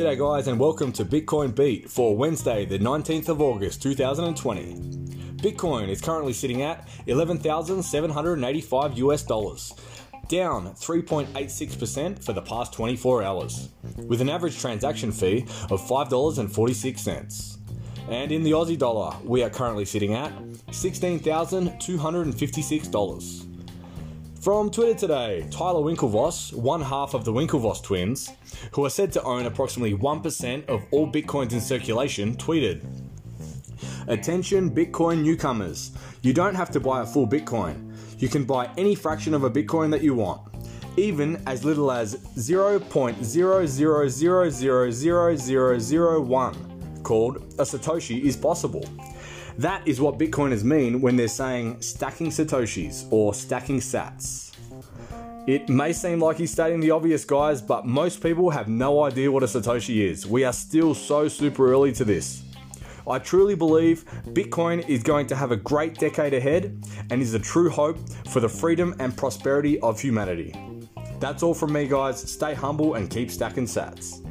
G'day guys, and welcome to Bitcoin Beat for Wednesday the 19th of August 2020. Bitcoin is currently sitting at $11,785, down 3.86% for the past 24 hours, with an average transaction fee of $5.46. And in the Aussie dollar, we are currently sitting at $16,256. From Twitter today, Tyler Winklevoss, one half of the Winklevoss twins, who are said to own approximately 1% of all Bitcoins in circulation, tweeted, "Attention Bitcoin newcomers, you don't have to buy a full Bitcoin. You can buy any fraction of a Bitcoin that you want, even as little as 0.00000001, called a satoshi is possible. That is what Bitcoiners mean when they're saying stacking satoshis or stacking sats. It may seem like he's stating the obvious, guys, but most people have no idea what a satoshi is. We are still so super early to this. I truly believe Bitcoin is going to have a great decade ahead and is a true hope for the freedom and prosperity of humanity." That's all from me, guys. Stay humble and keep stacking sats.